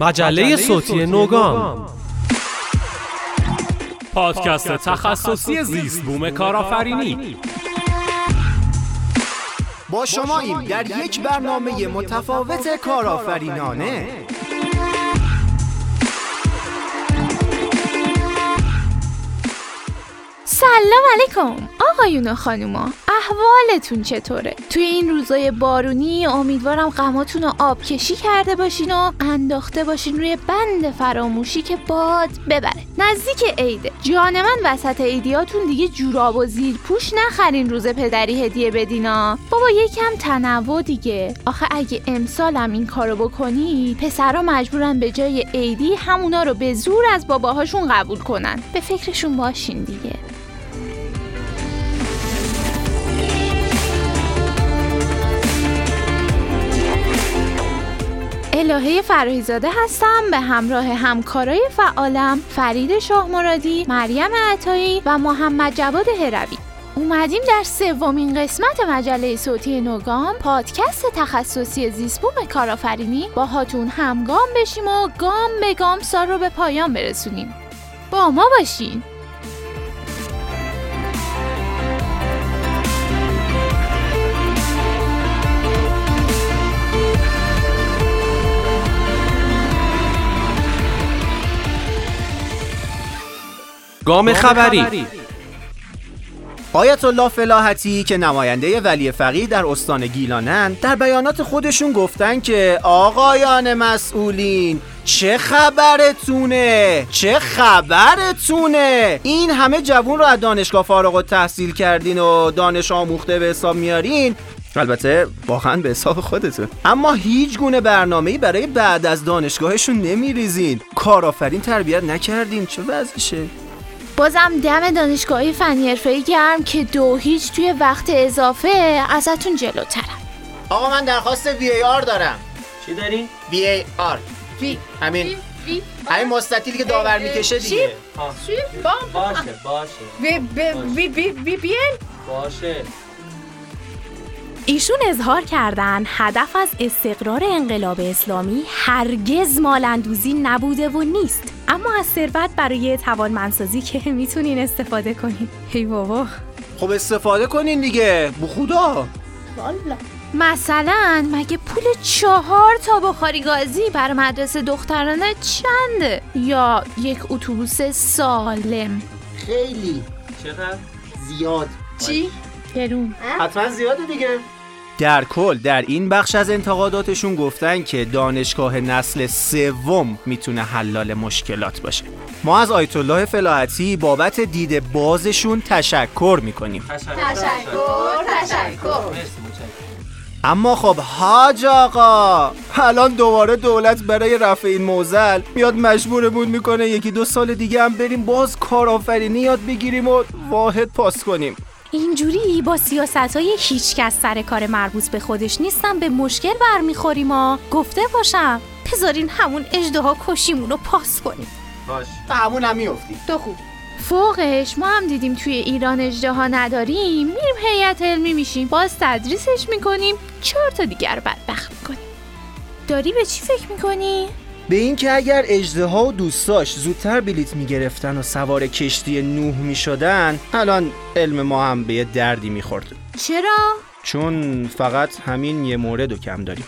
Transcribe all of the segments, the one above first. مجله صوتی نوگام، پادکست تخصصی زیست بوم کارآفرینی. با شما ایم در یک برنامه متفاوت کارآفرینانه. سلام علیکم آقایون و خانوما، احوالتون چطوره؟ توی این روزای بارونی امیدوارم غماتون رو آب کشی کرده باشین و انداخته باشین روی بند فراموشی که باد ببره. نزدیک عیده، جان من وسط عیدیاتون دیگه جوراب و زیرپوش نخرین روز پدری هدیه بدینا. بابا یکم تنوع دیگه. آخه اگه امسالم این کارو بکنی، پسرا مجبورن به جای عیدی همونا رو به زور از باباهاشون قبول کنن. به فکرشون باشین دیگه. الهه فراحی زاده هستم به همراه همکارای فعالم فرید شاهمرادی، مریم عطایی و محمد جواد هروی. اومدیم در سومین قسمت مجله صوتی نوگام، پادکست تخصصی زیست بوم کارآفرینی، باهاتون همگام بشیم و گام به گام سال رو به پایان برسونیم. با ما باشین. گام خبری. آیتالله فلاحتی که نماینده ولی فقیه در استان گیلانند، در بیانات خودشون گفتن که آقایان مسئولین چه خبرتونه؟ این همه جوون رو از دانشگاه فارغ التحصیل کردین و دانش آموخته به حساب میارین، البته واقعا به حساب خودتون، اما هیچ گونه برنامه‌ای برای بعد از دانشگاهشون نمیریزین. کارآفرین تربیت نکردین، چه وضعشه؟ بازم دم دانشگاهی فنی حرفه‌ای گرم که 2-0 توی وقت اضافه ازتون جلوترم. آقا من درخواست VAR دارم. چی داری؟ VAR. همین مستطیلی که داور میکشه دیگه. باشه. ایشون اظهار کردن هدف از استقرار انقلاب اسلامی هرگز مالندوزی نبوده و نیست، اما از ثروت برای توانمندسازی که میتونین استفاده کنین. هی بابا، خب استفاده کنین دیگه، بو خدا. والا مثلا مگه پول 4 تا بخاری گازی برای مدرسه دخترانه چنده؟ یا یک اتوبوس سالم؟ خیلی. چقدر؟ زیاد. چی؟ گرون. حتما زیاده دیگه. در کل در این بخش از انتقاداتشون گفتن که دانشگاه نسل 3 میتونه حلال مشکلات باشه. ما از آیت الله فلاحتی بابت دید بازشون تشکر میکنیم. تشکر. اما خب حاج آقا، الان دوباره دولت برای رفع این معضل میاد مجبورمون میکنه 1-2 سال دیگه هم بریم باز کارآفرینی یاد بگیریم و واحد پاس کنیم. اینجوری با سیاست‌های هیچکس سر کار مربوط به خودش نیستن به مشکل برمیخوریم. ما گفته باشم بذارین همون اژدها کشیمون رو پاس کنیم. باش، همون هم میافتیم تو خوب. فوقش ما هم دیدیم توی ایران اژدها نداریم، میریم هیئت علمی میشیم، باز تدریسش میکنیم، 4 تا دیگر بدبخت میکنیم. داری به چی فکر میکنی؟ به این که اگر اژدها و دوستاش زودتر بلیت میگرفتن و سوار کشتی نوح میشدن، الان علم ما هم به یه دردی میخورد. چرا؟ چون فقط همین یه مورد رو کم داریم.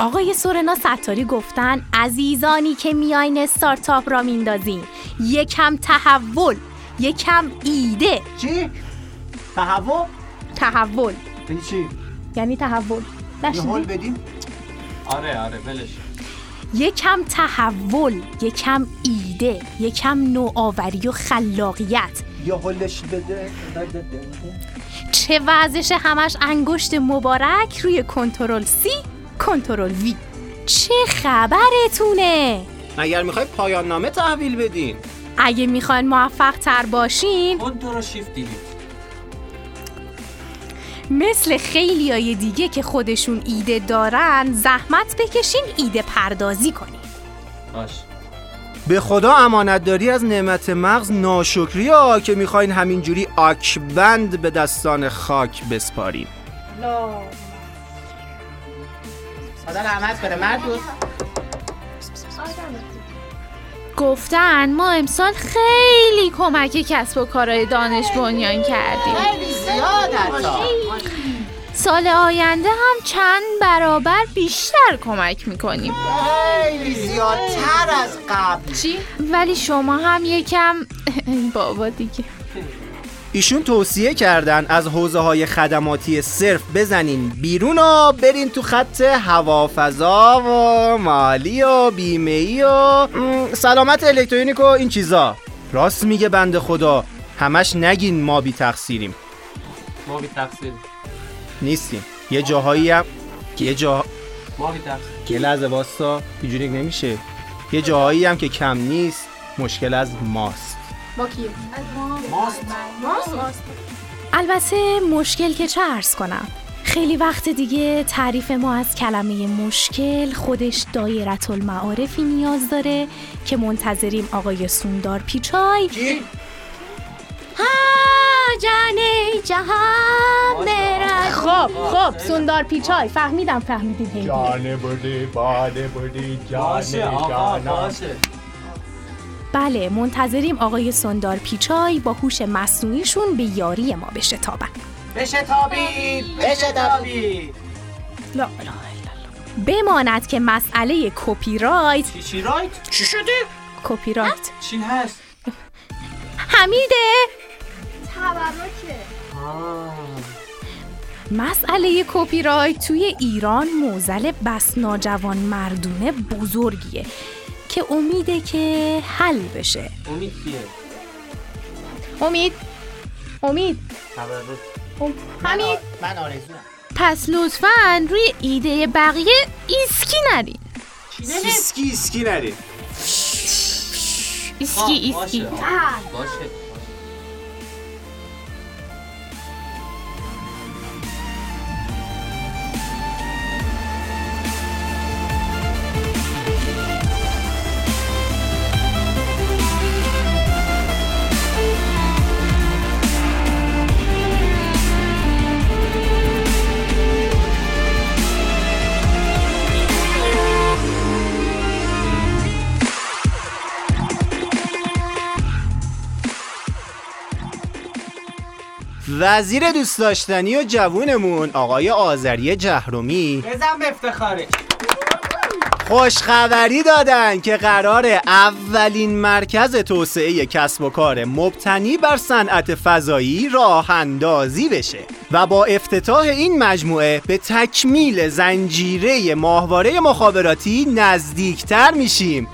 آقای سورنا ستاری گفتن عزیزانی که میاین استارتاپ را میندازین، یکم تحول، یکم ایده. چی؟ تحول یعنی چی؟ یعنی تحول نشون بدیم؟ آره ولش. یکم تحول، یکم ایده، یکم نوآوری و خلاقیت. یا هولش بده. چه وضعش همش انگشت مبارک روی کنترل وی. چه خبرتونه؟ اگر میخوای پایان نامه تحویل بدین، اگه میخواین موفق تر باشین، کنترل شیفت دیدیم. مثل خیلیای دیگه که خودشون ایده دارن زحمت بکشین ایده پردازی کنین. باشه. به خدا امانتداری از نعمت مغز ناشکری ها که میخواین همینجوری آکبند به دستان خاک بسپاریم. خدا رحمت کنه مردوس. گفتن ما امسال خیلی کمک کسب و کارهای دانش بنیان کردیم. سال آینده هم چند برابر بیشتر کمک میکنیم. خیلی زیادتر از قبل. چی؟ ولی شما هم یکم بابا دیگه. ایشون توصیه کردن از حوزه‌های خدماتی صرف بزنین بیرون و برین تو خط هوافضا و مالی و بیمه‌ای و سلامت الکترونیک و این چیزا. راست میگه بنده خدا، همش نگین ما بی تقصیریم. ما بی تقصیر نیستیم. یه جاهایی هم که ما بی تقصیر. یه لحظه واسا، اینجوری نمیشه. یه جاهایی هم که کم نیست، مشکل از ماست. ماست. البته مشکل که چه عرض کنم، خیلی وقت دیگه تعریف ما از کلمه مشکل خودش دایره المعارفی نیاز داره که منتظریم آقای سندار پیچای جانه جهان میرد. خب سندار پیچای فهمیدیم جانه بردی باده بردی جانه. بله، منتظریم آقای سندار پیچای با هوش مصنوعیشون به یاری ما بشتابید. لا. بماند که مسئله کپی رایت. چی شده؟ کپی رایت چی هست؟ حمیده تبرکه. مسئله کپی رایت توی ایران معضل بس ناجوان مردونه بزرگیه که امیده که حل بشه. امید کیه؟ امید حمید. من آرزوام. پس لطفاً روی ایده بقیه ایسکی نرین. ایسکی باشه. وزیر دوست داشتنی و جوونمون آقای آذری جهرمی بزن به افتخارش خوشخبری دادن که قراره اولین مرکز توسعه کسب و کار مبتنی بر صنعت فضایی راه اندازی بشه و با افتتاح این مجموعه به تکمیل زنجیره ماهواره مخابراتی نزدیکتر میشیم.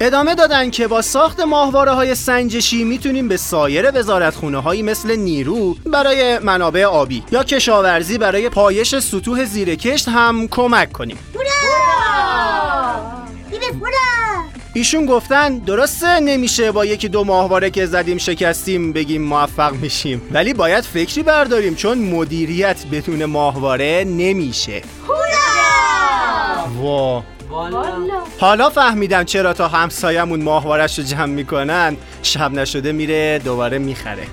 ادامه دادن که با ساخت ماهواره‌های سنجشی میتونیم به سایر وزارتخونه‌هایی مثل نیرو برای منابع آبی یا کشاورزی برای پایش سطوح زیرکشت هم کمک کنیم. ایشون گفتن درسته نمیشه با یکی دو ماهواره که زدیم شکستیم بگیم موفق میشیم، ولی باید فکری برداریم چون مدیریت بدون ماهواره نمیشه. وا حالا فهمیدم چرا تا همسایمون ماهوارش رو جمع میکنن شب نشده میره دوباره میخره.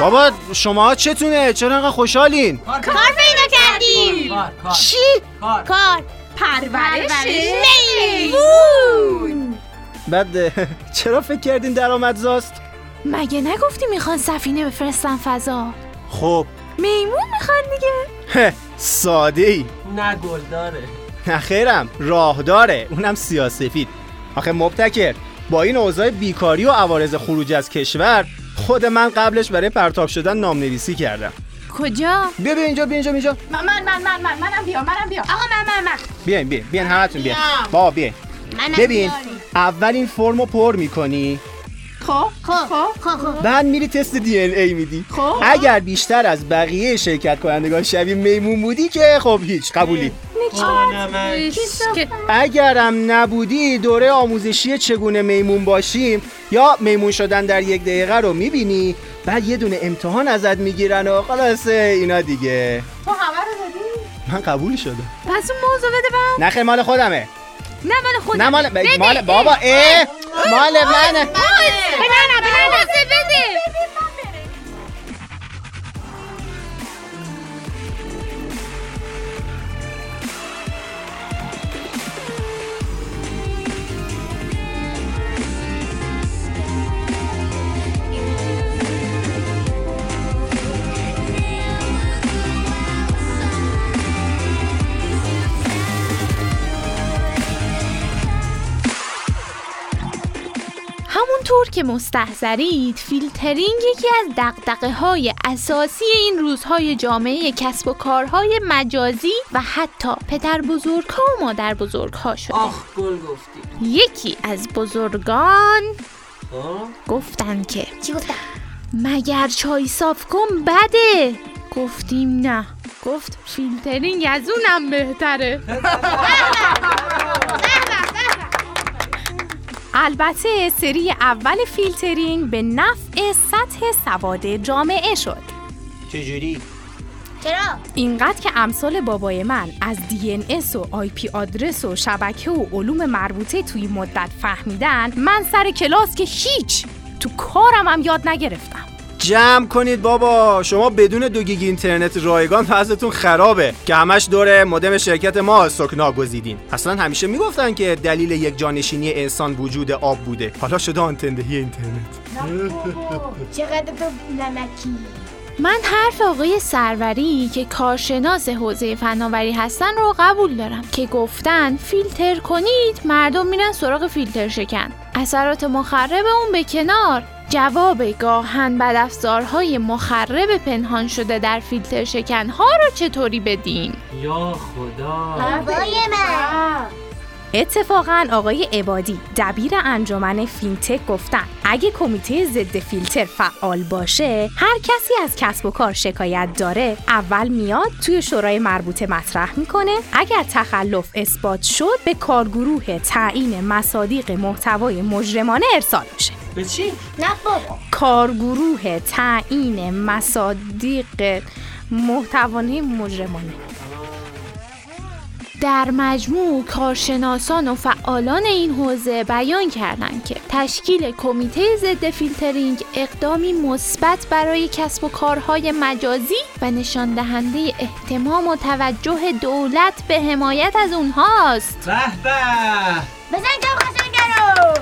بابا شما چتونه؟ چرا انقدر خوشحالین؟ کار پیدا کردیم. چی؟ کار پرورش میمون. بعد چرا فکر کردین درآمدزاست؟ مگه نگفتی میخوان سفینه بفرستن فضا؟ خب میمون میخوان دیگه. ساده ای نه گلداره نخیرم راه داره، اونم سیاه‌سفید. آخه مبتکر با این اوضاع بیکاری و عوارض خروج از کشور خود من قبلش برای پرتاب شدن نامنویسی کردم. کجا؟ بیا اینجا. منم بیا. آقا من. بیاین همتون بیاین. بابا بیاین. ببین اول این فرمو پر می‌کنی. خب بعد میری تست دی ان ای میدی. اگر بیشتر از بقیه شرکت کنندگان شبیه میمون بودی که خب هیچ قبولی. اگرم نبودی دوره آموزشی چگونه میمون باشیم یا میمون شدن در 1 دقیقه رو میبینی بعد یه دونه امتحان ازت میگیرن و خلاصه اینا دیگه. تو همه رو دادی؟ من قبول شدم. پس اون موضوع بده من. نخیر مال خودمه. نه مال خودم. نه مال مال بابا اه مال منه. همونطور که مستحضرید، فیلترینگ یکی از دغدغه‌های اساسی این روزهای جامعه کسب و کارهای مجازی و حتی پدر بزرگ‌ها و مادر بزرگ‌ها شده. آخ گل گفتی. یکی از بزرگان گفتن که چی گفتن؟ مگر چای صاف کن بده؟ گفتیم نه. گفت فیلترینگ از اونم بهتره. البته سری اول فیلترینگ به نفع سطح سواد جامعه شد. چجوری؟ چرا؟ اینقدر که امثال بابای من از دی ان اس و آی پی آدرس و شبکه و علوم مربوطه توی مدت فهمیدن، من سر کلاس که هیچ، تو کارم هم یاد نگرفتم. جمع کنید بابا، شما بدون 2 گیگ اینترنت رایگان فضلتون خرابه که همش دور مودم شرکت ما سکنا گزیدین. اصلا همیشه میگفتن که دلیل یک جانشینی انسان وجود آب بوده، حالا شده آنتندهی اینترنت. چقدر تو نمکی. من حرف آقای سروری که کارشناس حوزه فناوری هستن رو قبول دارم که گفتن فیلتر کنید، مردم میرن سراغ فیلتر شکن. اثرات مخرب اون به کنار، جواب گاهن بدافزارهای مخرب پنهان شده در فیلتر شکن‌ها رو چطوری بدیم؟ یا خدا بابای من. اتفاقاً آقای عبادی دبیر انجمن فینتک گفتن اگه کمیته ضد فیلتر فعال باشه، هر کسی از کسب و کار شکایت داره اول میاد توی شورای مربوطه مطرح میکنه، اگر تخلف اثبات شد به کارگروه تعیین مصادیق محتوای مجرمانه ارسال میشه. به چی؟ نه بابا. کارگروه تعیین مصادیق محتوای مجرمانه. در مجموع کارشناسان و فعالان این حوزه بیان کردند که تشکیل کمیته ضد فیلترینگ اقدامی مثبت برای کسب و کارهای مجازی و نشان دهنده اهتمام و توجه دولت به حمایت از اونهاست. به به بزن جو قشنگرو.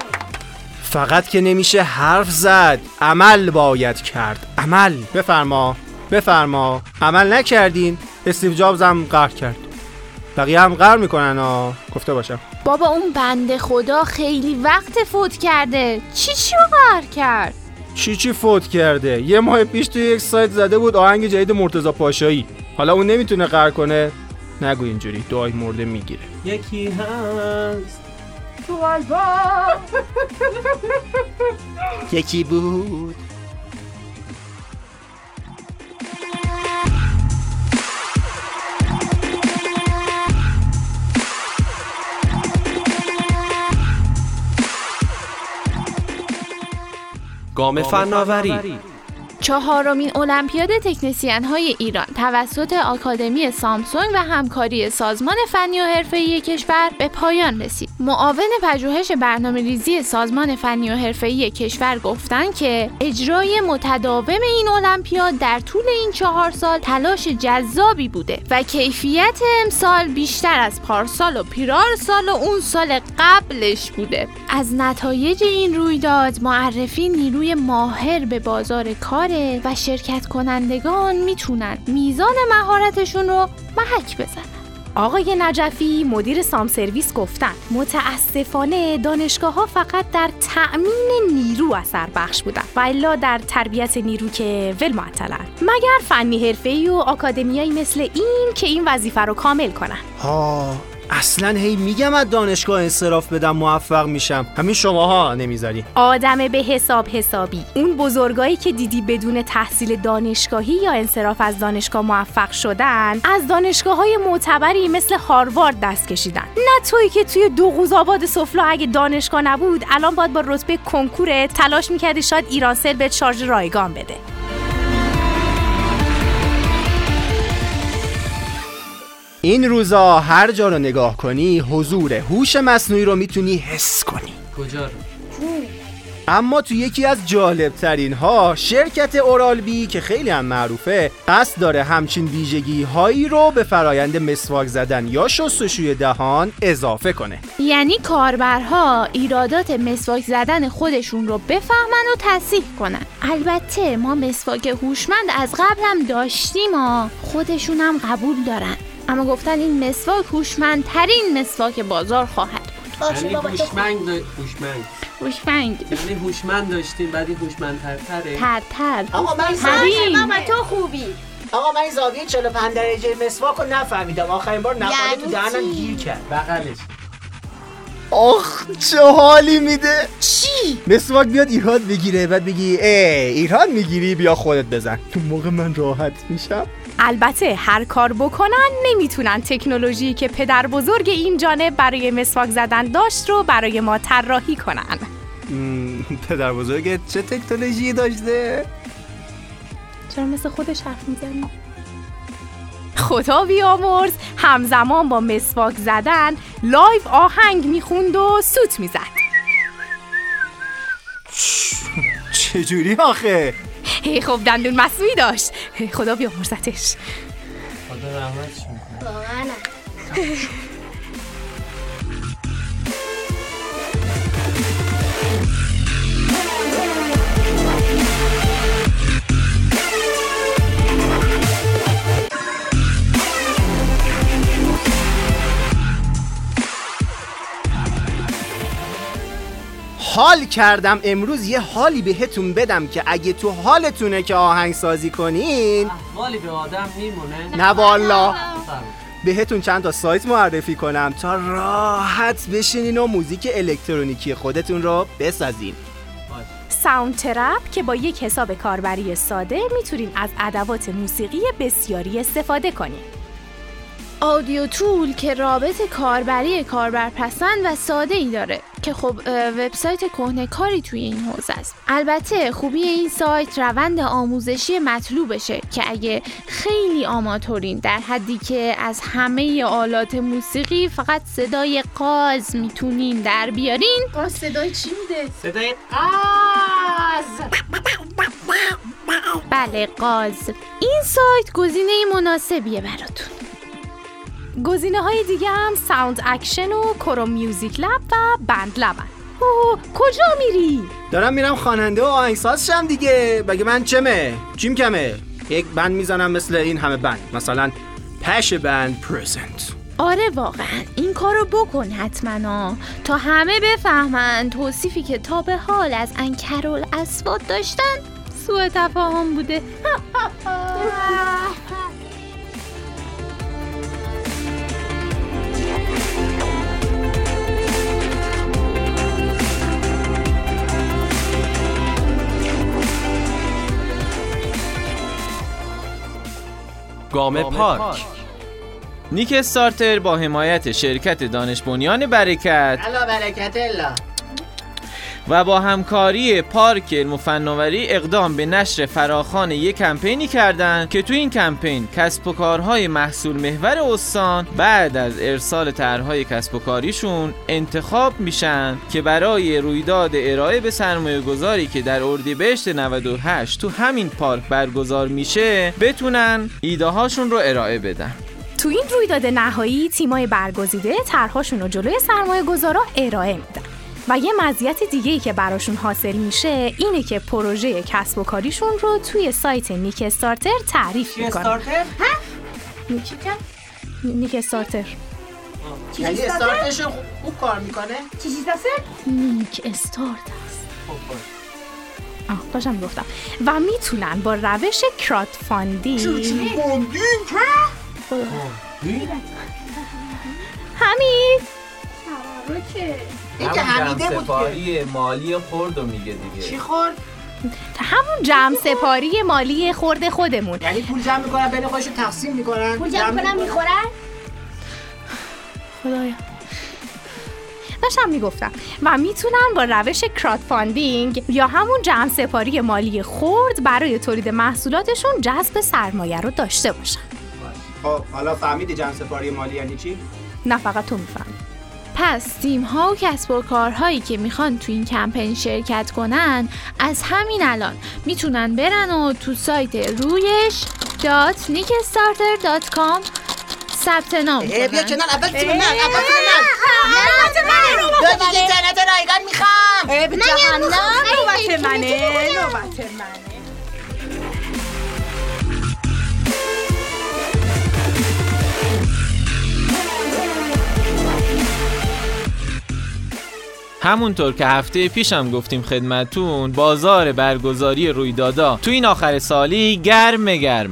فقط که نمیشه حرف زد، عمل باید کرد. عمل. بفرما. عمل نکردین، استیو جابز هم قهر کرد. بقیه هم قهر میکنن ها، گفته باشم. بابا اون بنده خدا خیلی وقت فوت کرده. چی رو قهر کرد؟ چی فوت کرده؟ یه ماه پیش توی یک سایت زده بود آهنگ جدید مرتضی پاشایی. حالا اون نمیتونه قهر کنه؟ نگو اینجوری، دعای مرده میگیره. یکی هست تو قلبا یکی بود. گام فناوری. چهارمین المپیاد تکنسین های ایران توسط آکادمی سامسونگ و همکاری سازمان فنی و حرفه‌ای کشور به پایان رسید. معاون پژوهش برنامه‌ریزی سازمان فنی و حرفه‌ای کشور گفتن که اجرای متداوم این المپیاد در طول این 4 سال تلاش جذابی بوده و کیفیت امسال بیشتر از پارسال و پیرارسال و اون سال قبلش بوده. از نتایج این رویداد معرفی نیروی ماهر به بازار کار و شرکت کنندگان میتونن میزان مهارتشون رو محک بزنن. آقای نجفی مدیر سام سرویس گفتن متاسفانه دانشگاه‌ها فقط در تأمین نیرو اثر بخش بودن و الا در تربیت نیرو که ول معطلن، مگر فنی حرفه‌ای و آکادمیایی مثل این که این وظیفه رو کامل کنن. ها اصلا هی میگم از دانشگاه انصراف بدم موفق میشم، همین شماها نمیذاری. آدم به حسابی اون بزرگایی که دیدی بدون تحصیل دانشگاهی یا انصراف از دانشگاه موفق شدن، از دانشگاه‌های معتبری مثل هاروارد دست کشیدن، نه تویی که توی 2 قوزآباد سفلا اگه دانشگاه نبود الان باید با رتبه کنکورت تلاش میکردی شاید ایرانسل بهت شارژ رایگان بده. این روزا هر جا رو نگاه کنی حضور هوش مصنوعی رو میتونی حس کنی. کجا رو؟ اما تو یکی از جالبترین ها شرکت اورال بی که خیلی هم معروفه قصد داره همچین ویژگی هایی رو به فرایند مسواک زدن یا شستشوی دهان اضافه کنه. یعنی کاربرها ایرادات مسواک زدن خودشون رو بفهمن و تصحیح کنن. البته ما مسواک هوشمند از قبل هم داشتیم و خودشون هم قبول دارن، اما گفتن این مسواک هوشمندترین مسواک بازار خواهد بود. باشه بابا هوشمند یعنی هوشمند داشتیم بعدی هوشمندتره آقا من تو خوبی. آقا من زاویه 45 درجه مسواک رو نفهمیدم، آخرین بار نفاله تو دهنم گیر کرد بغلش. آخ چه حالی میده. چی؟ مسواک بیاد ایراد بگیره بعد بگی ایراد میگیری بیا خودت بزن. تو موقع من راحت میشم. البته هر کار بکنن نمیتونن تکنولوژی که پدر بزرگ این جانب برای مسواک زدن داشت رو برای ما طراحی کنن. پدر بزرگ چه تکنولوژی داشته؟ چرا مثل خودش حرف میزنی؟ خدا بیامرز همزمان با مسواک زدن لایو آهنگ میخوند و سوت میزد. چجوری آخه؟ خب دندون مصنوعی داشت. خدا بیامرزتش، خدا رحمتش میکنه واقعا. حال کردم امروز یه حالی بهتون بدم که اگه تو حالتونه که آهنگ سازی کنین احوالی به آدم میمونه. نه والا بهتون چند تا سایت معرفی کنم تا راحت بشینین و موزیک الکترونیکی خودتون رو بسازین. ساوند ترپ که با یک حساب کاربری ساده میتونین از ادوات موسیقی بسیاری استفاده کنین. اودیو تول که رابط کاربری کاربرپسند و ساده ای داره که خب وبسایت کهنه‌کاری توی این حوزه است. البته خوبی این سایت روند آموزشی مطلوبشه که اگه خیلی آماتورین در حدی که از همه آلات موسیقی فقط صدای قاز میتونین در بیارین. قاز صدای چی میده؟ صدای قاز. بله قاز. این سایت گزینه مناسبیه براتون. گزینه های دیگه هم ساوند اکشن و کورو میوزیک لب و بند لبن. اوه کجا میری؟ دارم میرم خواننده و آهنگساز شم دیگه. بگه من چیم کمه؟ یک بند میزنم مثل این همه بند، مثلا پش بند پرزنت. آره واقعا این کارو بکن حتما تا همه بفهمن توصیفی که تا به حال از انکرال اصوات داشتن سوء تفاهم بوده. گام پارک. نیکاستارتر با حمایت شرکت دانش بنیان برکت و با همکاری پارک علم و فناوری اقدام به نشر فراخوان یک کمپینی کردند که تو این کمپین کسب و کارهای محصول محور استان بعد از ارسال طرح‌های کسب و کاریشون انتخاب میشن که برای رویداد ارائه به سرمایه‌گذاری که در اردیبهشت 98 تو همین پارک برگزار میشه بتونن ایده هاشون رو ارائه بدن. تو این رویداد نهایی تیمای برگزیده طرح‌هاشون رو جلوی سرمایه‌گذارا ارائه میدن. و یه مزیت دیگه‌ای که براشون حاصل میشه اینه که پروژه کسب و کاریشون رو توی سایت نیکاستارتر تعریف میکنن. نیکاستارتر؟ نیکاستارتر یعنی استارتشون خوب کار میکنه؟ نیکاستارتر است. داشتم گفتم و میتونن با روش کرات فاندینگ همین تبرکه این که حمیده بود سپاری مالی خورد رو میگه دیگه. چی خورد؟ همون جمع سپاری مالی خورد خودمون. یعنی پول جمع میکنن بین خودشون تقسیم میکنن. پول جمع میکنن میخورن. خدایا داشتم میگفتم و میتونن با روش کرات فاندینگ یا همون جمع سپاری مالی خورد برای تولید محصولاتشون جذب سرمایه رو داشته باشن. خب حالا فهمیدی جمع سپاری مالی یعنی چی؟ نه فقط تو میفهمی. پس تیم ها و کسب و کارهایی که میخوان تو این کمپین شرکت کنن از همین الان میتونن برن و تو سایت ruyesh.nikastarter.com ثبت نام کنن. بیا کنار اول تیم من. دو دیگه تنت رایگان میخوام. من جهنم نوبت منه. همونطور که هفته پیشم گفتیم خدمتون، بازار برگزاری رویدادها تو این آخر سالی گرمه.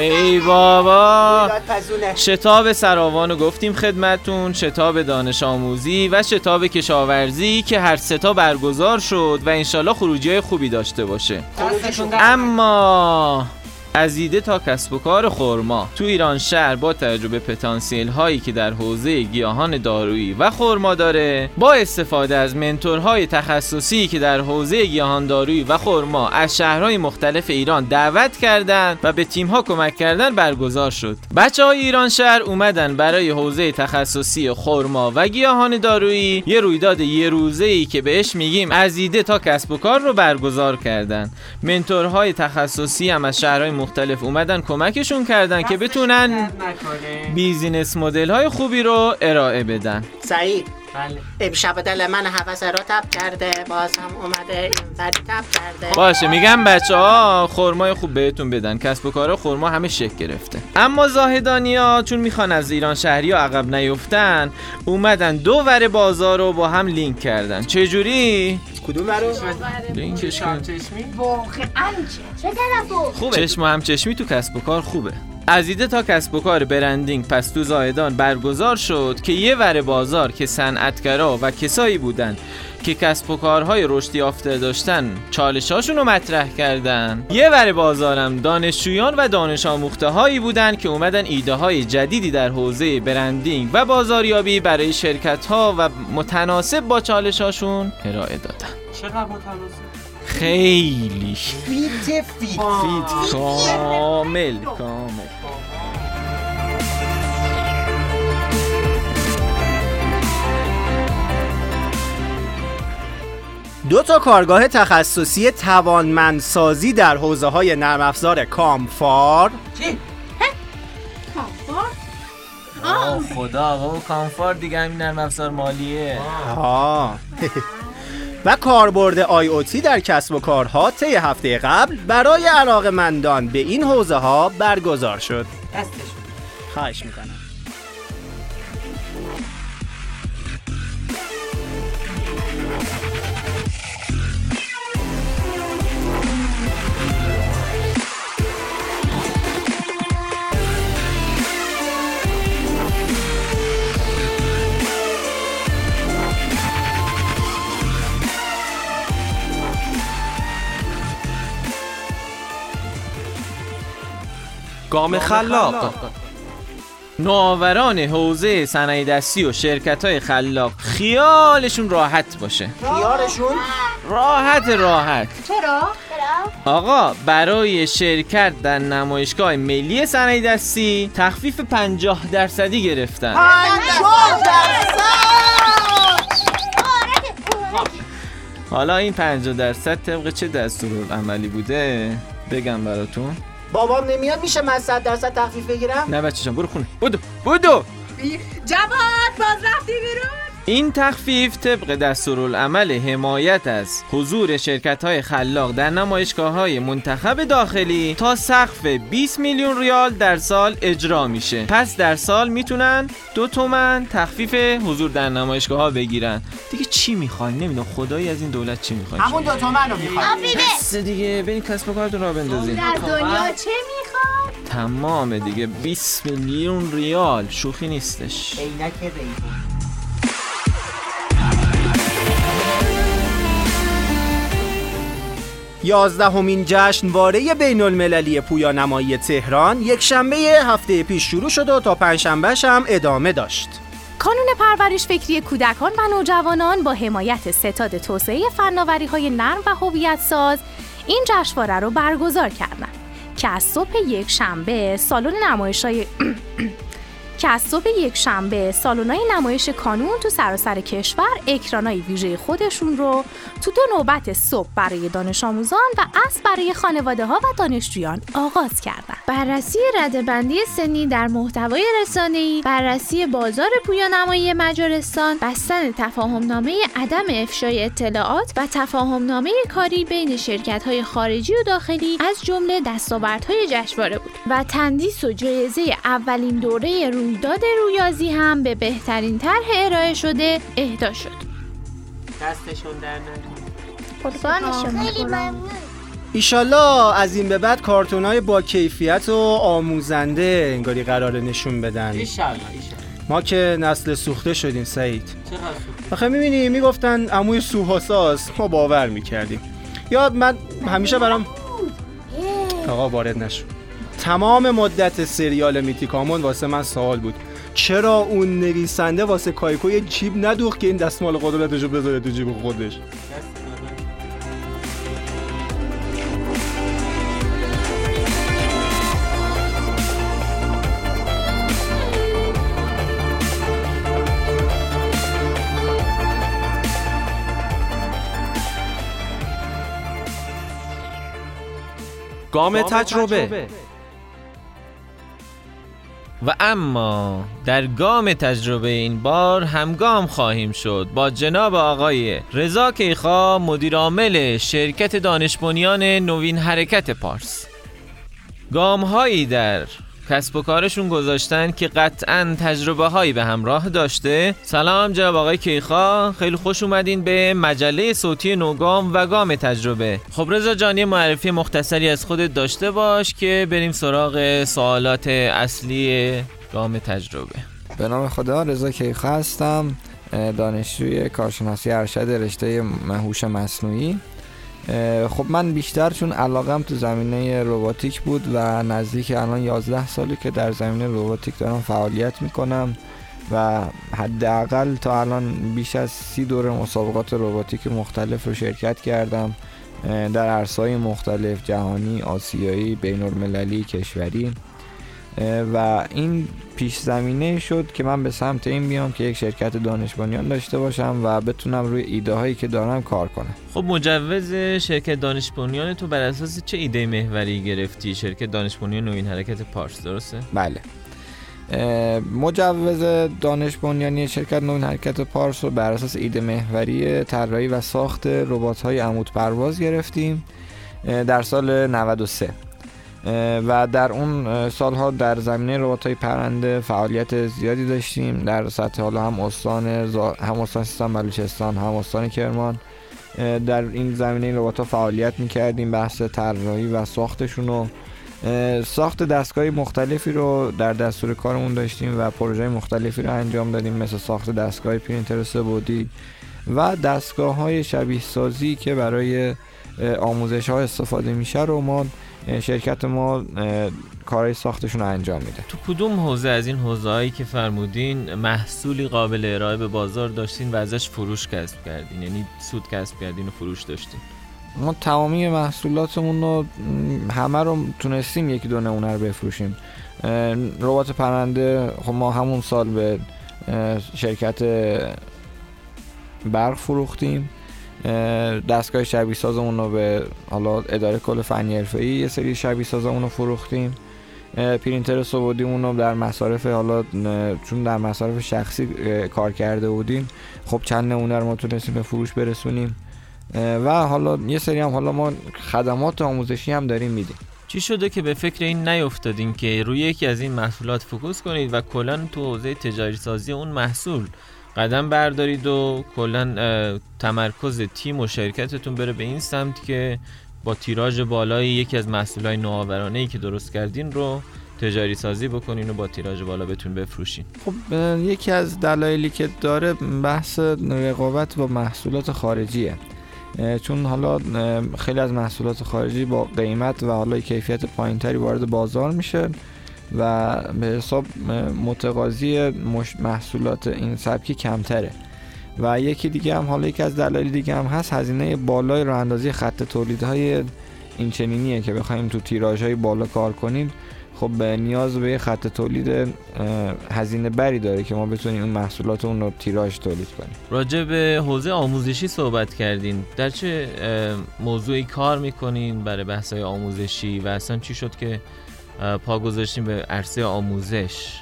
ای بابا، شتاب سراوانو گفتیم خدمتون، شتاب دانش آموزی و شتاب کشاورزی که هر سه تا برگزار شد و انشالله خروجی‌های خوبی داشته باشه. اما از ایده تا کسب و کار خرما تو ایران شهر با توجه به پتانسیل هایی که در حوزه گیاهان دارویی و خرما داره، با استفاده از منتورهای تخصصی که در حوزه گیاهان دارویی و خرما از شهرهای مختلف ایران دعوت کردن و به تیم ها کمک کردن برگزار شد. بچهای ایران شهر اومدن برای حوزه تخصصی خرما و گیاهان دارویی یه رویداد یه روزه‌ای که بهش میگیم از ایده تا کسب و کار رو برگزار کردن. منتورهای تخصصی هم از شهرهای مختلف اومدن کمکشون کردن که بتونن بیزینس مدل های خوبی رو ارائه بدن. سعید امشب دل من حوث رو تب کرده، باز هم اومده این وری تب کرده. باشه، میگم بچه ها خرمای خوب بهتون بدن. کسب و کارا خرما همه شک گرفته. اما زاهدانی ها چون میخوان از ایران شهری ها عقب نیفتن، اومدن دو ور بازار رو با هم لینک کردن. چجوری؟ کدوم رو؟ لینکش کردن. چشمی؟ واقعا چه طرفو؟ خوبه. چشم هم چشمی تو کسب و کار خوبه. از ایده تا کسب و کار برندینگ پس تو زاهدان برگزار شد که یه ور بازار که صنعتگرا و کسایی بودن که کسب و کارهای رشد یافته داشتن چالشاشون رو مطرح کردن، یه ور بازارم دانشجویان و دانش آموخته هایی بودن که اومدن ایده های جدیدی در حوزه برندینگ و بازاریابی برای شرکت ها و متناسب با چالشاشون ارائه دادن. چقدر متناسب؟ خیلی فیت کامل. دو تا کارگاه تخصصی توانمندسازی در حوزه‌های نرم افزار کامفار. چی؟ کامفار؟ آه خدا، بابا کامفار دیگه همین نرم افزار مالیه. آها. و کاربرد IoT در کسب و کارها طی هفته قبل برای علاقه‌مندان به این حوزه ها برگزار شد. دستشون. خواهش میکنم. گام خلاق نوآوران حوزه صنایع دستی و شرکت‌های خلاق خیالشون راحت باشه. خیالشون راحت. چرا؟ آقا برای شرکت در نمایشگاه ملی صنایع دستی تخفیف 50% گرفتن. 50%! حالا این 50% طبق چه دستورالعملی بوده؟ بگم براتون. بابام نمیاد میشه من 100% تخفیف بگیرم؟ نه بچه جان برو خونه. بودو جواد باز رفتی بیرون. این تخفیف طبق دستورالعمل حمایت از حضور شرکت‌های خلاق در نمایشگاه‌های منتخب داخلی تا سقف 20 میلیون ریال در سال اجرا میشه. پس در سال میتونن 2 تومن تخفیف حضور در نمایشگاه‌ها بگیرن. دیگه چی می‌خواید؟ نمیدونم خدایی از این دولت چی می‌خواد. همون 2 تومن رو می‌خواد. پس دیگه برید کسب و کارتون رو بندازید. در دنیا چه می‌خواد؟ تمام دیگه 20 میلیون ریال شوخی نیستش. عینک ریزی. یازدهمین جشنواره بین‌المللی پویانمایی تهران یک شنبه هفته پیش شروع شد و تا پنجشنبهش هم ادامه داشت. کانون پرورش فکری کودکان و نوجوانان با حمایت ستاد توسعه فناوری‌های نرم و هویت‌ساز این جشنواره رو برگزار کردند. که از صبح یک شنبه سالن‌های نمایش کانون تو سراسر کشور اکرانای ویژه خودشون رو تو 2 نوبت صبح برای دانش آموزان و عصر برای خانواده ها و دانشجویان آغاز کردن. بررسی رده‌بندی سنی در محتوای رسانه‌ای، بررسی بازار پویانمایی مجارستان، بستن تفاهمنامه عدم افشای اطلاعات و تفاهمنامه کاری بین شرکت‌های خارجی و داخلی از جمله دستاوردهای جشنواره بود و تندیس و جایزه اولین دوره رویداد رویازی هم به بهترین طرح ارائه شده اهدا شد. دستشون در نکنه. خیلی ممنون. ایشالله از این به بعد کارتون‌های با کیفیت و آموزنده انگاری قراره نشون بدن. ایشالله. ما که نسل سوخته شدیم سعید. چرا سوخته؟ آخه می‌بینی میگفتن عموی سوهاساس، ما باور می‌کردیم. یاد من همیشه برام آقا وارد نشو. تمام مدت سریال میتیکامون واسه من سوال بود، چرا اون نویسنده واسه کایکو یه جیب ندوخت که این دستمال قدرتشو بذاره تو جیب خودش. گام تجربه. و اما در گام تجربه این بار همگام خواهیم شد با جناب آقای رضا کیخا، مدیر عامل شرکت دانش بنیان نوین حرکت پارس. گام‌هایی در کسب و کارشون گذاشتن که قطعاً تجربه هایی به همراه داشته. سلام جناب آقای کیخا، خیلی خوش اومدین به مجله صوتی نوگام و گام تجربه. خب رضا جانی معرفی مختصری از خودت داشته باش که بریم سراغ سوالات اصلی گام تجربه. به نام خدا، رضا کیخا هستم، دانشجوی کارشناسی ارشد رشته هوش مصنوعی. خب من بیشتر چون علاقم تو زمینه روباتیک بود و نزدیک الان 11 سالی که در زمینه روباتیک دارم فعالیت میکنم و حداقل تا الان بیش از 30 دوره مسابقات روباتیک مختلف رو شرکت کردم در عرصه‌های مختلف، جهانی، آسیایی، بین‌المللی، کشوری، و این پیش زمینه شد که من به سمت این بیام که یک شرکت دانش بنیان داشته باشم و بتونم روی ایده هایی که دارم کار کنم. خب مجوز شرکت دانش بنیان تو بر اساس چه ایده محوری گرفتی؟ شرکت دانش بنیان نوین حرکت پارس، درسته؟ بله. مجوز دانش بنیانی شرکت نوین حرکت پارس رو بر اساس ایده محوری طراحی و ساخت ربات‌های عمود پرواز گرفتیم در سال 93 و در اون سالها در زمینه ربات‌های پرنده فعالیت زیادی داشتیم در سطح حالا هم استان سیستان بلوچستان، هم استان کرمان. در این زمینه این ربات‌ها فعالیت می‌کردیم، بحث طراحی و ساختشون و ساخت دستگاه‌های مختلفی رو در دستور کارمون داشتیم و پروژه‌های مختلفی رو انجام دادیم، مثل ساخت دستگاه پرینتر سه‌بعدی و دستگاه‌های شبیه سازی که برای آموزش‌ها استفاده میشه رو ما شرکت ما کارهای ساختشون رو انجام میده. تو کدوم حوزه از این حوزه‌هایی که فرمودین محصولی قابل ارائه به بازار داشتین و ازش فروش کسب کردین، یعنی سود کسب کردین و فروش داشتین؟ ما تمامی محصولاتمون رو همه رو تونستیم یکی دو نمونه رو بفروشیم. ربات پرنده خب ما همون سال به شرکت برق فروختیم، دستگاه شبیه سازمون رو به حالا اداره کل فنی حرفه‌ای یه سری شبیه سازمون رو فروختیم، پرینتر سه‌بعدیمون رو در مصارف حالا چون در مصارف شخصی کار کرده بودیم خب چند نمونه رو ما تونستیم به فروش برسونیم و حالا یه سری هم حالا ما خدمات آموزشی هم داریم میدیم. چی شده که به فکر این نیافتادین که روی یکی از این محصولات فوکوس کنید و کلاً تو حوزه تجاری سازی اون محصول قدم بردارید و کلاً تمرکز تیم و شرکتتون بره به این سمت که با تیراژ بالای یکی از محصولات نوآورانه‌ای که درست کردین رو تجاری سازی بکنین و با تیراژ بالا بتون بفروشین؟ خب یکی از دلایلی که داره بحث رقابت با محصولات خارجیه، چون حالا خیلی از محصولات خارجی با قیمت و حالا کیفیت پایین‌تری وارد بازار میشه و به حساب متقاضی محصولات این سبکی کمتره و یکی دیگه هم حالا یکی از دلایل دیگه هم هست هزینه بالای راه‌اندازی خط تولیدهای این چنینیه که بخوایم تو تیراژهای بالا کار کنید، خب نیاز به خط تولید هزینه بری داره که ما بتونیم اون محصولات اون رو تیراژ تولید کنیم. راجع به حوزه آموزشی صحبت کردین، در چه موضوعی کار میکنین برای بحث‌های آموزشی و اصلا چی شد که پا گذاشتین به عرصه آموزش؟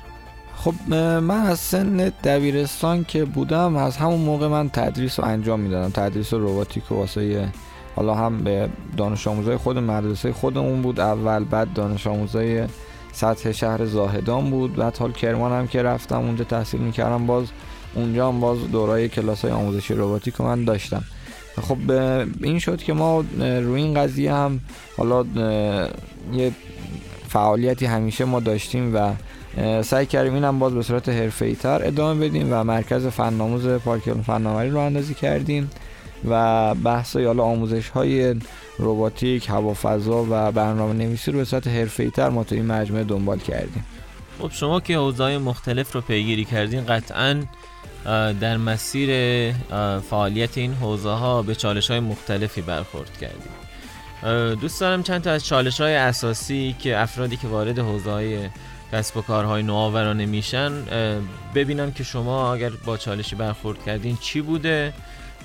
خب من از سن دبیرستان که بودم، از همون موقع من تدریس رو انجام میدادم، تدریس روباتیک واسه حالا هم به دانش آموزای خود مدرسه خودمون بود اول، بعد دانش آموزای سطح شهر زاهدان بود، بعد حال کرمان هم که رفتم اونجا تحصیل میکردم، باز اونجا هم باز دورای کلاسای آموزشی روباتیک من داشتم. خب این شد که ما روی این قضیه هم حالا یه فعالیتی همیشه ما داشتیم و سعی کردیم اینم باز به صورت حرفه‌ای تر ادامه بدیم و مرکز فن‌آموز پارک فناوری رو اندازی کردیم و بحث‌های حالا آموزش‌های رباتیک، هوافضا و برنامه‌نویسی رو به صورت حرفه‌ای‌تر ما تو این مجموعه دنبال کردیم. خب شما که حوزه‌های مختلف رو پیگیری کردین، قطعاً در مسیر فعالیت این حوزه‌ها به چالش‌های مختلفی برخورد کردیم. دوست دارم چند تا از چالش‌های اساسی که افرادی که وارد حوزه‌های کسب و کارهای نوآورانه میشن ببینم که شما اگر با چالشی برخورد کردین چی بوده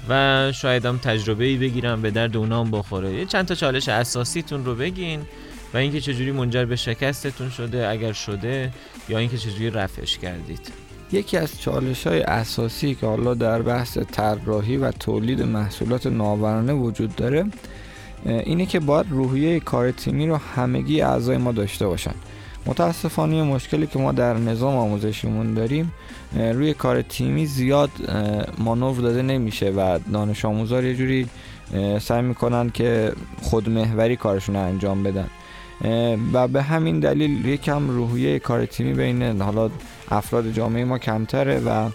و شاید هم تجربه‌ای بگیرم به درد اونام بخوره. چند تا چالش اساسیتون رو بگین و اینکه چجوری منجر به شکستتون شده اگر شده، یا اینکه چجوری رفعش کردید. یکی از چالش‌های اساسی که حالا در بحث طراحی و تولید محصولات نوآورانه وجود داره اینه که باید روحیه کار تیمی رو همگی اعضای ما داشته باشن. متاسفانه مشکلی که ما در نظام آموزشیمون داریم، روی کار تیمی زیاد مانور داده نمیشه و دانش آموزا یه جوری سعی میکنن که خودمحوری کارشون رو انجام بدن و به همین دلیل یکم روحیه کار تیمی بین حالا افراد جامعه ما کمتره و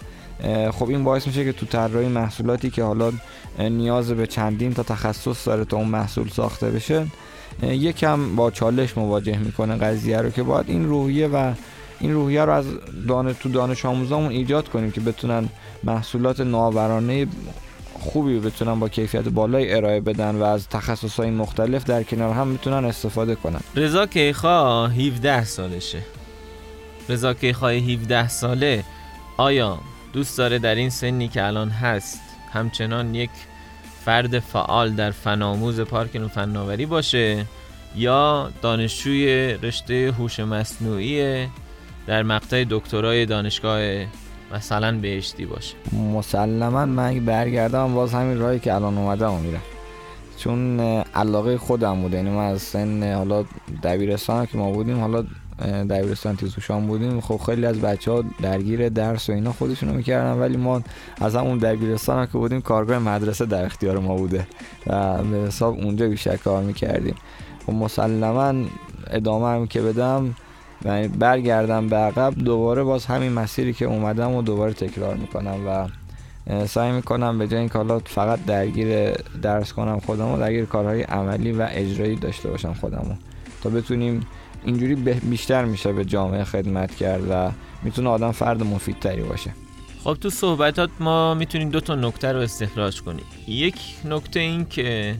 خب این باعث میشه که تو طراحی محصولاتی که حالا نیاز به چندین تا تخصص داره تا اون محصول ساخته بشه یکم با چالش مواجه میکنه قضیه رو، که باید این روحیه رو از تو دانش آموزامون ایجاد کنیم که بتونن محصولات نوآورانه خوبی بتونن با کیفیت بالایی ارائه بدن و از تخصصهای مختلف در کنار هم بتونن استفاده کنن. رضا کیخا 17 سالشه. رضا کیخا 17 ساله آیا دوست داره در این سنی که الان هست همچنان یک فرد فعال در فنآموز پارک فناوری باشه یا دانشجوی رشته هوش مصنوعی در مقطع دکترای دانشگاه مثلا بهشتی باشه؟ مسلماً من برگردم باز همین راهی که الان اومدم میرم، چون علاقه خودم بود. یعنی من از سن حالا دبیرستان که ما بودیم، حالا دبیرستان تیزوشان بودیم، خب خیلی از بچه‌ها درگیر درس و اینا خودشونو می‌کردن، ولی ما از همون دبیرستان که بودیم کارگاه مدرسه در اختیار ما بوده و به حساب اونجا بیشتر کار می‌کردیم. خب مسلماً ادامه هم که بدم و برگردم به عقب، دوباره باز همین مسیری که اومدم و دوباره تکرار می‌کنم و سعی می‌کنم به جای اینکه حالا فقط درگیر درس کنم خودمو، درگیر کارهای عملی و اجرایی داشته باشم خودمو، تا بتونیم اینجوری بیشتر میشه به جامعه خدمت کرد و میتونه آدم فرد مفیدتری باشه. خب تو صحبتات ما میتونیم دو تا نکته رو استخراج کنیم. یک نکته این که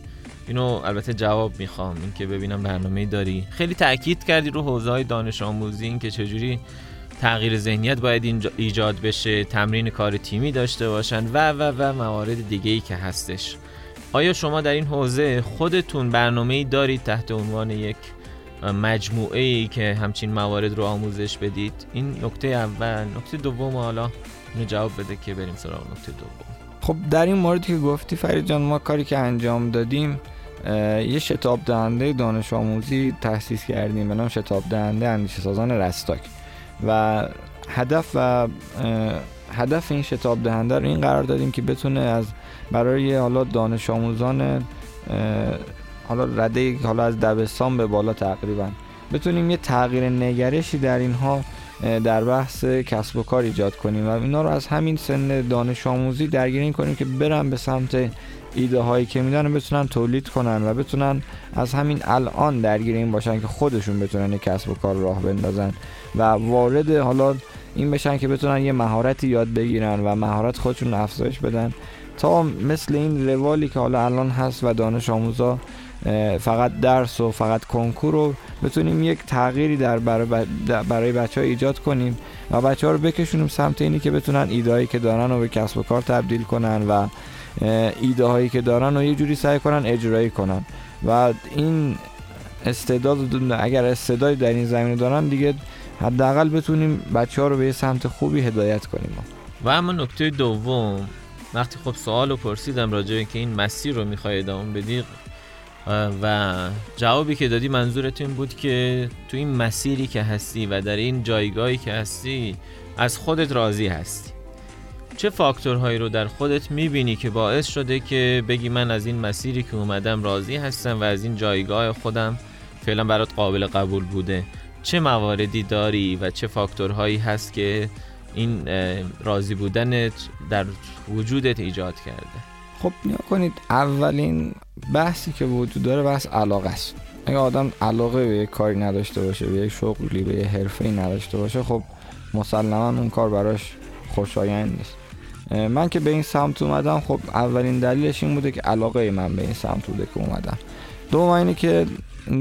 اینو البته جواب میخوام، این که ببینم برنامه‌ای داری، خیلی تأکید کردی رو حوزه‌های دانش آموزی، این که چجوری تغییر ذهنیت باید ایجاد بشه، تمرین کار تیمی داشته باشن و موارد دیگه‌ای که هستش. آیا شما در این حوزه خودتون برنامه‌ای دارید تحت عنوان یک مجموعه ای که همچین موارد رو آموزش بدید؟ این نکته اول. نکته دوم حالا اینو جواب بده که بریم سراغ نکته دوم. خب در این موردی که گفتی فرید جان، ما کاری که انجام دادیم یه شتاب دهنده دانش آموزی تأسیس کردیم به نام شتاب دهنده اندیشه سازان رستاک و هدف این شتاب دهنده رو این قرار دادیم که بتونه از برای حالا دانش آموزان حالا رده حالا از دبستان به بالا تقریبا بتونیم یه تغییر نگرشی در اینها در بحث کسب و کار ایجاد کنیم و اینا رو از همین سن دانش آموزی درگیر کنیم که برن به سمت ایده هایی که میدونن بتونن تولید کنن و بتونن از همین الان درگیر این باشن که خودشون بتونن کسب و کار راه بندازن و وارد حالا این بشن که بتونن یه مهارتی یاد بگیرن و مهارت خودشون افزایش بدن، تا مثل این روالی که حالا الان هست و دانش آموزا فقط درس و فقط کنکور رو بتونیم یک تغییری برای بچه‌ها ایجاد کنیم و بچه‌ها رو بکشونیم سمت اینی که بتونن ایده‌هایی که دارن رو به کسب و کار تبدیل کنن و ایده‌هایی که دارن رو یه جوری سعی کنن اجرایی کنن و این استعداد، اگر استعدادی در این زمینه دارن دیگه حداقل بتونیم بچه‌ها رو به سمت خوبی هدایت کنیم. و اما نکته دوم، وقتی خب سوالو پرسیدم راجع به که این مسیر رو می‌خوای ادامه بدی و جوابی که دادی منظورت این بود که تو این مسیری که هستی و در این جایگاهی که هستی از خودت راضی هستی. چه فاکتورهایی رو در خودت میبینی که باعث شده که بگی من از این مسیری که اومدم راضی هستم و از این جایگاه خودم فعلا برات قابل قبول بوده؟ چه مواردی داری و چه فاکتورهایی هست که این راضی بودنت در وجودت ایجاد کرده؟ خب نیا کنید، اولین بحثی که وجود داره بحث علاقه است. اگه آدم علاقه به یک کاری نداشته باشه، به یک شغلی، به یک حرفه‌ای نداشته باشه، خب مسلماً اون کار براش خوشایند نیست. من که به این سمت اومدم، خب اولین دلیلش این بوده که علاقه من به این سمت بوده که اومدم. دوم اینه که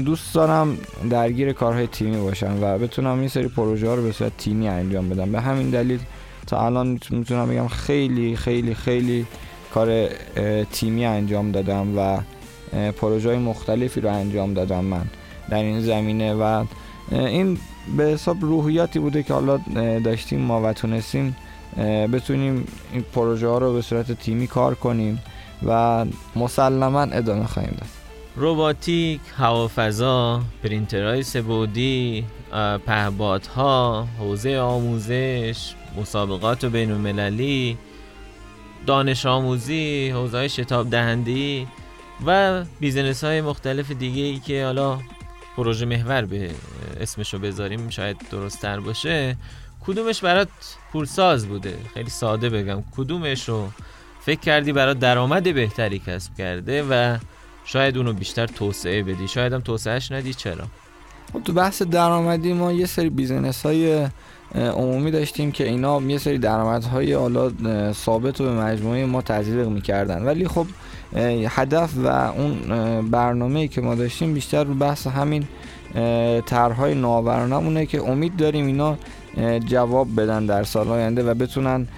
دوست دارم درگیر کارهای تیمی باشم و بتونم این سری پروژه‌ها رو به صورت تیمی انجام بدم. به همین دلیل تا الان میتونم بگم خیلی خیلی خیلی کار تیمی انجام دادم و پروژه‌های مختلفی رو انجام دادم من در این زمینه و این به حساب روحیاتی بوده که حالا داشتیم ما و تونستیم بتونیم این پروژه‌ها رو به صورت تیمی کار کنیم و مسلماً ادامه خواهیم داد. روباتیک، هوافضا، پرینترهای سه‌بعدی، پهپادها، حوزه آموزش، مسابقات بین‌المللی، دانش آموزی، حوزه‌های شتاب دهنده‌ای و بیزنس‌های مختلف دیگه‌ای که حالا پروژه محور به اسمشو بذاریم شاید درست‌تر باشه، کدومش برات پولساز بوده؟ خیلی ساده بگم، کدومش رو فکر کردی برات درآمد بهتری کسب کرده و شاید اونو بیشتر توسعه بدی، شاید هم توسعهش ندی؟ چرا؟ خب تو بحث درآمدی ما یه سری بیزنس‌های عمومی داشتیم که اینا یه سری درآمدهای حالا ثابت رو به مجموعه ما تزریق می‌کردن، ولی خب هدف و اون برنامه‌ای که ما داشتیم بیشتر رو بحث همین طرح‌های نوآورانه‌مونه که امید داریم اینا جواب بدن در سال آینده و بتونن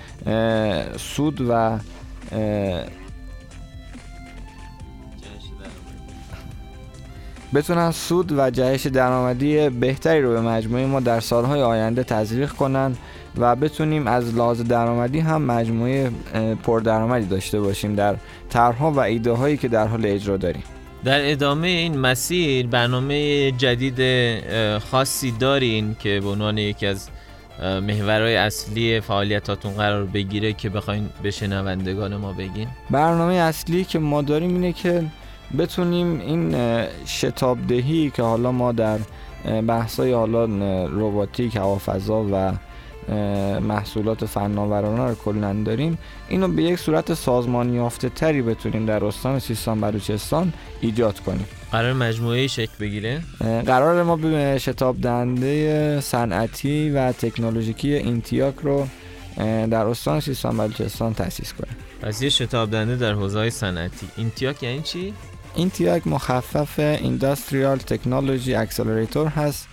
سود و جهش درآمدی بهتری رو به مجموعه ما در سالهای آینده تزریق کنن و بتونیم از لحاظ درآمدی هم مجموعه پردرآمدی داشته باشیم در طرح‌ها و ایده‌هایی که در حال اجرا داریم. در ادامه این مسیر برنامه جدید خاصی دارین که به عنوان یکی از محورهای اصلی فعالیتاتون قرار بگیره که بخواین به شنوندگان ما بگین؟ برنامه اصلی که ما داریم اینه که بتونیم این شتابدهی که حالا ما در بحثای حالا روباتیک، هوافضا و محصولات فناورانه رو کلاً داریم، اینو به یک صورت سازمان یافته تری بتونیم در استان سیستان بلوچستان ایجاد کنیم. قرار مجموعه شکل بگیره؟ قرار ما به شتاب دهنده صنعتی و تکنولوژیکی اینتیاک رو در استان سیستان بلوچستان تأسیس کنیم. پس یه شتاب دهنده در حوزه صنعتی. اینتیاک یعنی چی؟ اینتیاک مخفف اینداستریال تکنولوژی اکسلراتور هست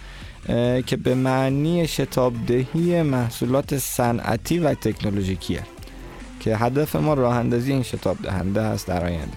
که به معنی شتابدهی محصولات صنعتی و تکنولوژیکیه که هدف ما راه اندازی این شتاب دهنده است در آینده.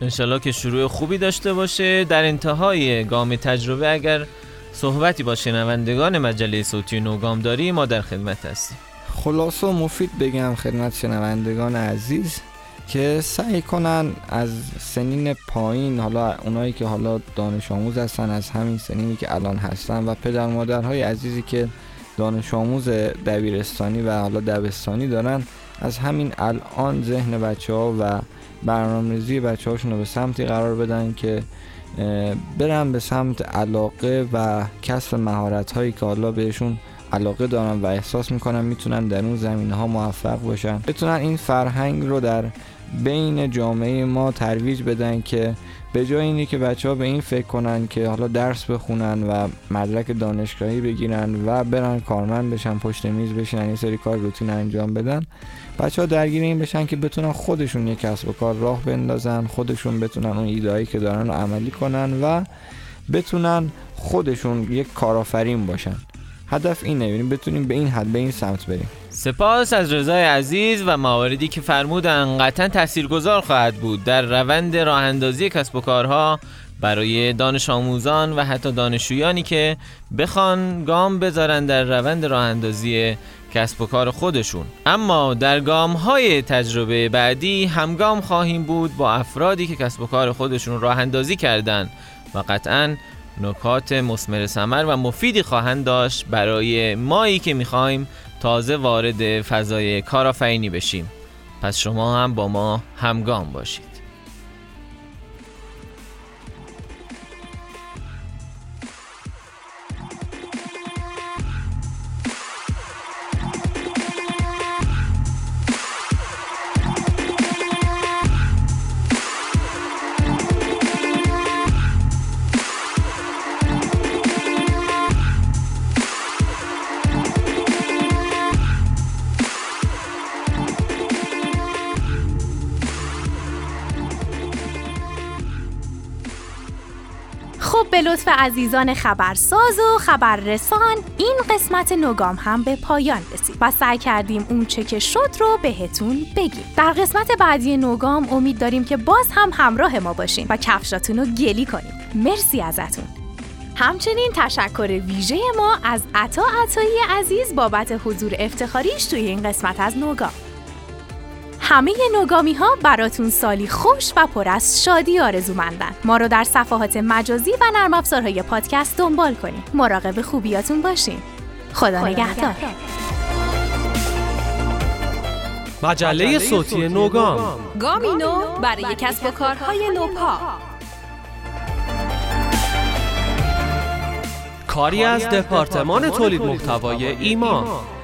انشالله که شروع خوبی داشته باشه. در انتهای گام تجربه اگر صحبتی با شنوندگان مجله صوتی نوگام داری، ما در خدمت هستیم. خلاصه مفید بگم خدمت شنوندگان عزیز که سعی کنن از سنین پایین، حالا اونایی که حالا دانش آموز هستن، از همین سنینی که الان هستن و پدر مادرهای عزیزی که دانش آموز دبیرستانی و حالا دبستانی دارن، از همین الان ذهن بچه‌ها و برنامه‌ریزی بچه‌هاشون رو به سمتی قرار بدن که برن به سمت علاقه و کسب مهارت‌هایی که حالا بهشون علاقه دارن و احساس میکنن میتونن در اون زمینه ها موفق باشن، بتونن این فرهنگ رو در بین جامعه ما ترویج بدن، که به جای اینی که بچه ها به این فکر کنن که حالا درس بخونن و مدرک دانشگاهی بگیرن و برن کارمند بشن، پشت میز بشن، یه سری کار روتین انجام بدن، بچه ها درگیر این بشن که بتونن خودشون یک کسب و کار راه بندازن، خودشون بتونن اون ایده‌ای که دارن رو عملی کنن و بتونن خودشون یک کارآفرین باشن. هدف اینه، یعنی بتونیم به این حد، به این سمت بریم. سپاس از رضای عزیز و مواردی که فرمودن، قطعاً تاثیرگذار خواهد بود در روند راه اندازی کسب و کارها برای دانش آموزان و حتی دانشجویانی که بخوان گام بذارن در روند راه اندازی کسب و کار خودشون. اما در گام‌های تجربه بعدی همگام خواهیم بود با افرادی که کسب و کار خودشون راه اندازی کردن و قطعاً نکات مثمر ثمر و مفیدی خواهند داشت برای مایی که میخوایم تازه وارد فضای کارآفرینی بشیم. پس شما هم با ما همگام باشید. به لطف عزیزان خبرساز و خبررسان این قسمت نوگام هم به پایان رسید و سعی کردیم اون چه که شد رو بهتون بگیم. در قسمت بعدی نوگام امید داریم که باز هم همراه ما باشین و کفشاتون رو گلی کنیم. مرسی ازتون. همچنین تشکر ویژه ما از عطا عطایی عزیز بابت حضور افتخاریش توی این قسمت از نوگام. همه نوگامی ها براتون سالی خوش و پر از شادی آرزومندن. ما رو در صفحات مجازی و نرم افزارهای پادکست دنبال کنین. مراقب خوبیاتون باشین. خدا نگهدار. مجله صوتی نوگام، گامی نو برای کسب و کارهای نوپا. کاری از دپارتمان تولید محتوای ایمان.